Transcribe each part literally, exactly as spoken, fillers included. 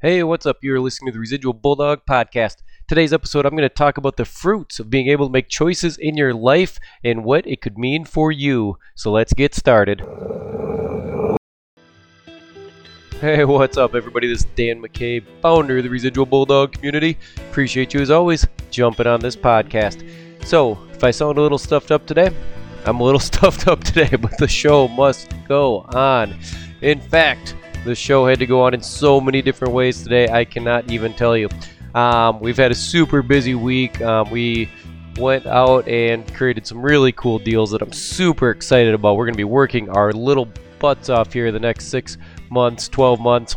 Hey, what's up? You're listening to the Residual Bulldog podcast. Today's episode, I'm going to talk about the fruits of being able to make choices in your life and what it could mean for you. So let's get started. Hey, what's up, everybody? This is Dan McKay, founder of the Residual Bulldog community. Appreciate you, as always, jumping on this podcast. So, if I sound a little stuffed up today, I'm a little stuffed up today, but the show must go on. In fact, the show had to go on in so many different ways today, I cannot even tell you. Um, we've had a super busy week. Um, we went out and created some really cool deals that I'm super excited about. We're going to be working our little butts off here the next six months, twelve months,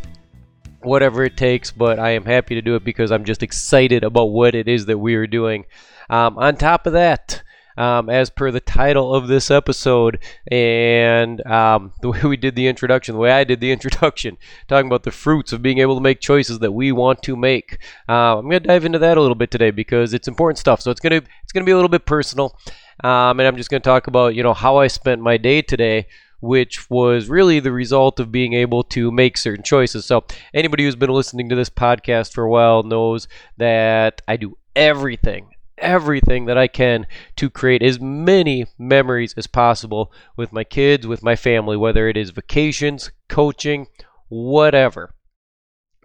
whatever it takes, but I am happy to do it because I'm just excited about what it is that we are doing. Um, on top of that, Um, as per the title of this episode and um, the way we did the introduction, the way I did the introduction, talking about the fruits of being able to make choices that we want to make. Uh, I'm going to dive into that a little bit today because it's important stuff. So it's going to it's going to be a little bit personal, um, and I'm just going to talk about you know how I spent my day today, which was really the result of being able to make certain choices. So anybody who's been listening to this podcast for a while knows that I do everything. everything that I can to create as many memories as possible with my kids, with my family, whether it is vacations, coaching, whatever.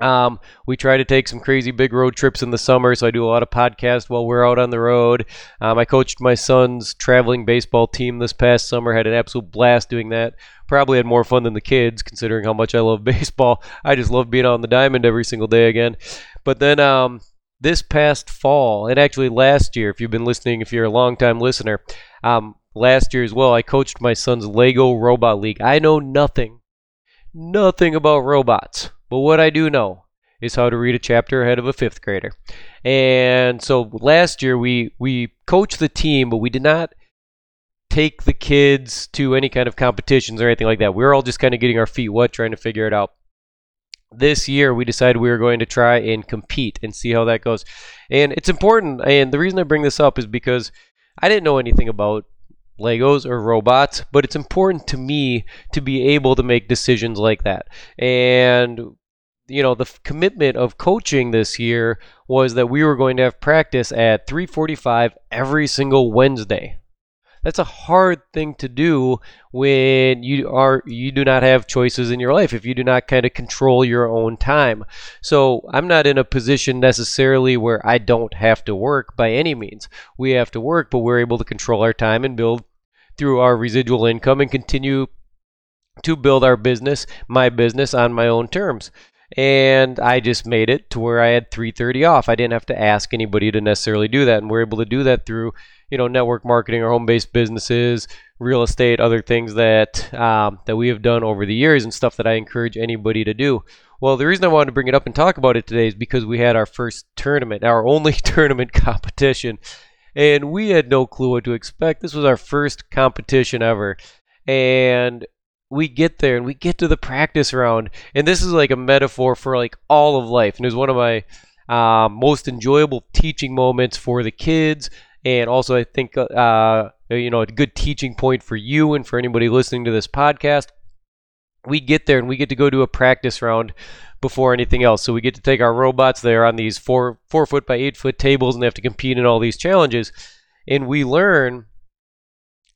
Um, we try to take some crazy big road trips in the summer, so I do a lot of podcasts while we're out on the road. Um, I coached my son's traveling baseball team this past summer, had an absolute blast doing that. Probably had more fun than the kids, considering how much I love baseball. I just love being on the diamond every single day again. But then, um, This past fall, and actually last year, if you've been listening, if you're a long-time listener, um, last year as well, I coached my son's Lego Robot League. I know nothing, nothing about robots, but what I do know is how to read a chapter ahead of a fifth grader. And so last year, we, we coached the team, but we did not take the kids to any kind of competitions or anything like that. We were all just kind of getting our feet wet, trying to figure it out. This year, we decided we were going to try and compete and see how that goes. And it's important, and the reason I bring this up is because I didn't know anything about Legos or robots, but it's important to me to be able to make decisions like that. And, you know, the commitment of coaching this year was that we were going to have practice at three forty-five every single Wednesday. That's a hard thing to do when you are you do not have choices in your life, if you do not kind of control your own time. So I'm not in a position necessarily where I don't have to work by any means. We have to work, but we're able to control our time and build through our residual income and continue to build our business, my business, on my own terms. And I just made it to where I had three thirty off. I didn't have to ask anybody to necessarily do that, and we're able to do that through you know, network marketing or home-based businesses, real estate, other things that um, that we have done over the years and stuff that I encourage anybody to do. Well, the reason I wanted to bring it up and talk about it today is because we had our first tournament, our only tournament competition, and we had no clue what to expect. This was our first competition ever, and we get there and we get to the practice round, and this is like a metaphor for like all of life, and it was one of my uh, most enjoyable teaching moments for the kids. And also, I think, uh, you know, a good teaching point for you and for anybody listening to this podcast. We get there and we get to go do a practice round before anything else. So we get to take our robots there on these four four foot by eight foot tables, and they have to compete in all these challenges. And we learn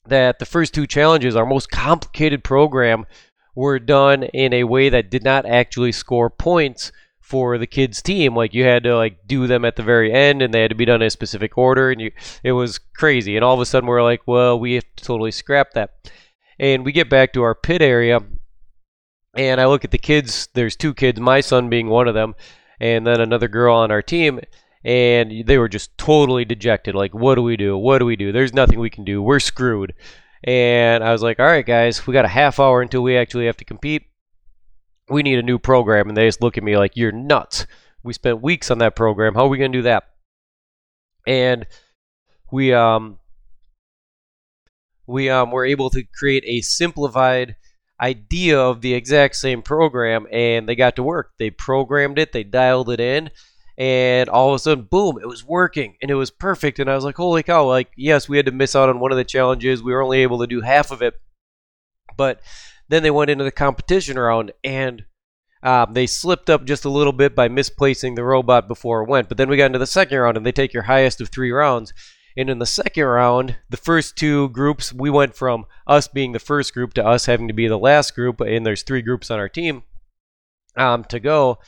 that the first two challenges, our most complicated program, were done in a way that did not actually score points for the kids' team. Like, you had to like do them at the very end, and they had to be done in a specific order, and you it was crazy. And all of a sudden we're like, well, we have to totally scrap that. And we get back to our pit area, and I look at the kids. There's two kids, my son being one of them, and then another girl on our team, and they were just totally dejected. Like, what do we do? What do we do? There's nothing we can do. We're screwed. And I was like, all right, guys, we got a half hour until we actually have to compete. We need a new program. And they just look at me like, you're nuts. We spent weeks on that program. How are we going to do that? And we um we um were able to create a simplified idea of the exact same program, and they got to work. They programmed it, they dialed it in, and all of a sudden, boom, it was working and it was perfect. And I was like, holy cow, like, yes, we had to miss out on one of the challenges. We were only able to do half of it. But then they went into the competition round, and Um, they slipped up just a little bit by misplacing the robot before it went. But then we got into the second round, and they take your highest of three rounds. And in the second round, the first two groups, we went from us being the first group to us having to be the last group. And there's three groups on our team um, to go.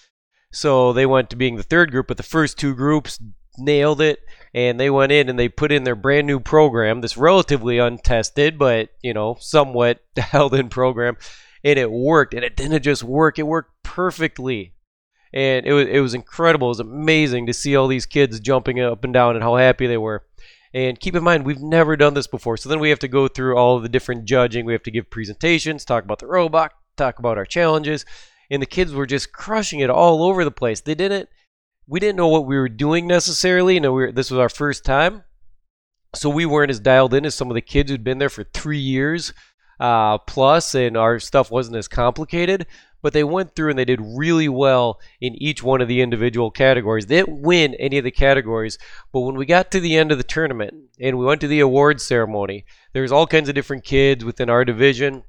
So they went to being the third group, but the first two groups nailed it. And they went in and they put in their brand new program, this relatively untested, but, you know, somewhat held in program. And it worked. And it didn't just work. It worked perfectly. And it was, it was incredible. It was amazing to see all these kids jumping up and down and how happy they were. And keep in mind, we've never done this before. So then we have to go through all of the different judging. We have to give presentations, talk about the robot, talk about our challenges. And the kids were just crushing it all over the place. They didn't. We didn't know what we were doing necessarily. You know, we were, this was our first time. So we weren't as dialed in as some of the kids who'd been there for three years uh, plus, and our stuff wasn't as complicated. But they went through and they did really well in each one of the individual categories. They didn't win any of the categories, but when we got to the end of the tournament and we went to the awards ceremony, there was all kinds of different kids within our division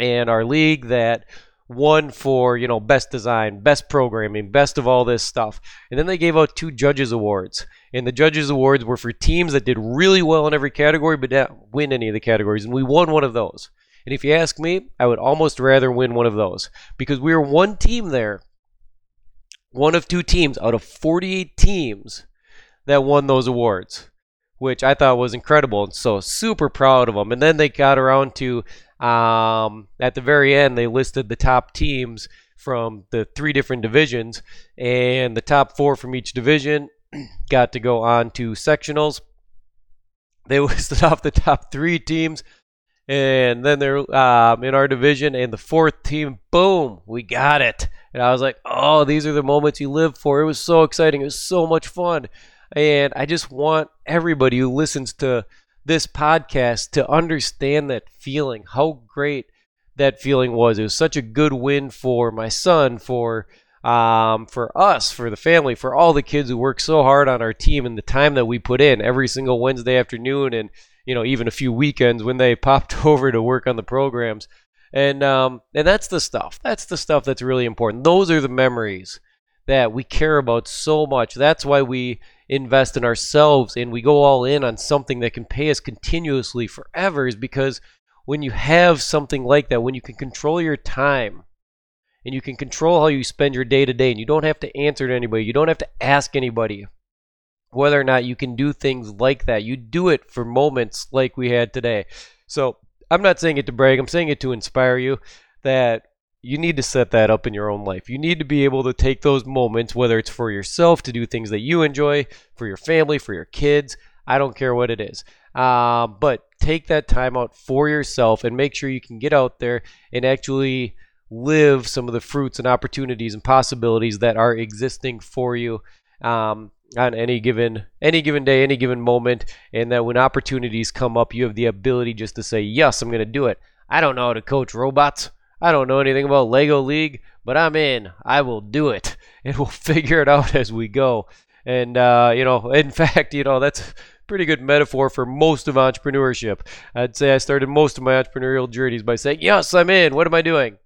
and our league that won for, you know, best design, best programming, best of all this stuff. And then they gave out two judges awards. And the judges awards were for teams that did really well in every category but didn't win any of the categories. And we won one of those. And if you ask me, I would almost rather win one of those, because we were one team there, one of two teams out of forty-eight teams that won those awards, which I thought was incredible. And so super proud of them. And then they got around to, um, at the very end, they listed the top teams from the three different divisions, and the top four from each division got to go on to sectionals. They listed off the top three teams. And then they're um, in our division, and the fourth team, boom, we got it. And I was like, oh, these are the moments you live for. It was so exciting. It was so much fun. And I just want everybody who listens to this podcast to understand that feeling, how great that feeling was. It was such a good win for my son, for um, for us, for the family, for all the kids who worked so hard on our team and the time that we put in every single Wednesday afternoon, and you know, even a few weekends when they popped over to work on the programs. And um, and that's the stuff. That's the stuff that's really important. Those are the memories that we care about so much. That's why we invest in ourselves and we go all in on something that can pay us continuously forever, is because when you have something like that, when you can control your time and you can control how you spend your day to day, and you don't have to answer to anybody, you don't have to ask anybody whether or not you can do things like that. You do it for moments like we had today. So I'm not saying it to brag. I'm saying it to inspire you, that you need to set that up in your own life. You need to be able to take those moments, whether it's for yourself to do things that you enjoy, for your family, for your kids. I don't care what it is. Uh, but take that time out for yourself and make sure you can get out there and actually live some of the fruits and opportunities and possibilities that are existing for you Um, on any given any given day, any given moment, and that when opportunities come up, you have the ability just to say, yes, I'm going to do it. I don't know how to coach robots. I don't know anything about Lego League, but I'm in. I will do it, and we'll figure it out as we go. And, uh, you know, in fact, you know, that's a pretty good metaphor for most of entrepreneurship. I'd say I started most of my entrepreneurial journeys by saying, yes, I'm in. What am I doing?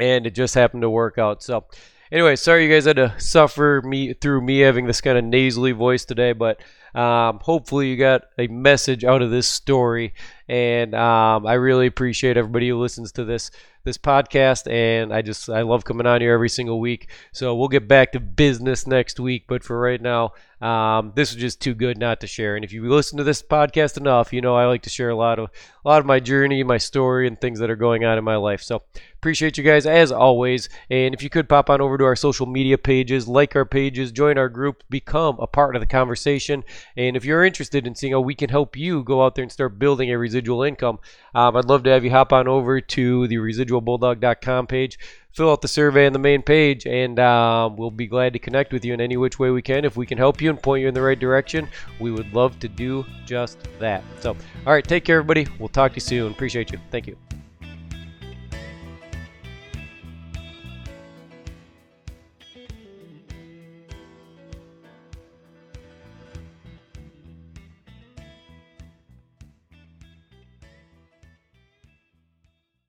And it just happened to work out. So, anyway, sorry you guys had to suffer me through me having this kind of nasally voice today, but um, hopefully you got a message out of this story, and um, I really appreciate everybody who listens to this this podcast, and I just I love coming on here every single week. So we'll get back to business next week, but for right now, um, this was just too good not to share. And if you listen to this podcast enough, you know I like to share a lot of a lot of my journey, my story, and things that are going on in my life. So appreciate you guys as always. And if you could pop on over to our social media pages, like our pages, join our group, become a part of the conversation. And if you're interested in seeing how we can help you go out there and start building a residual income, um, I'd love to have you hop on over to the residual bulldog dot com page, fill out the survey on the main page, and um, we'll be glad to connect with you in any which way we can. If we can help you and point you in the right direction, we would love to do just that. So, all right, take care, everybody. We'll talk to you soon. Appreciate you. Thank you.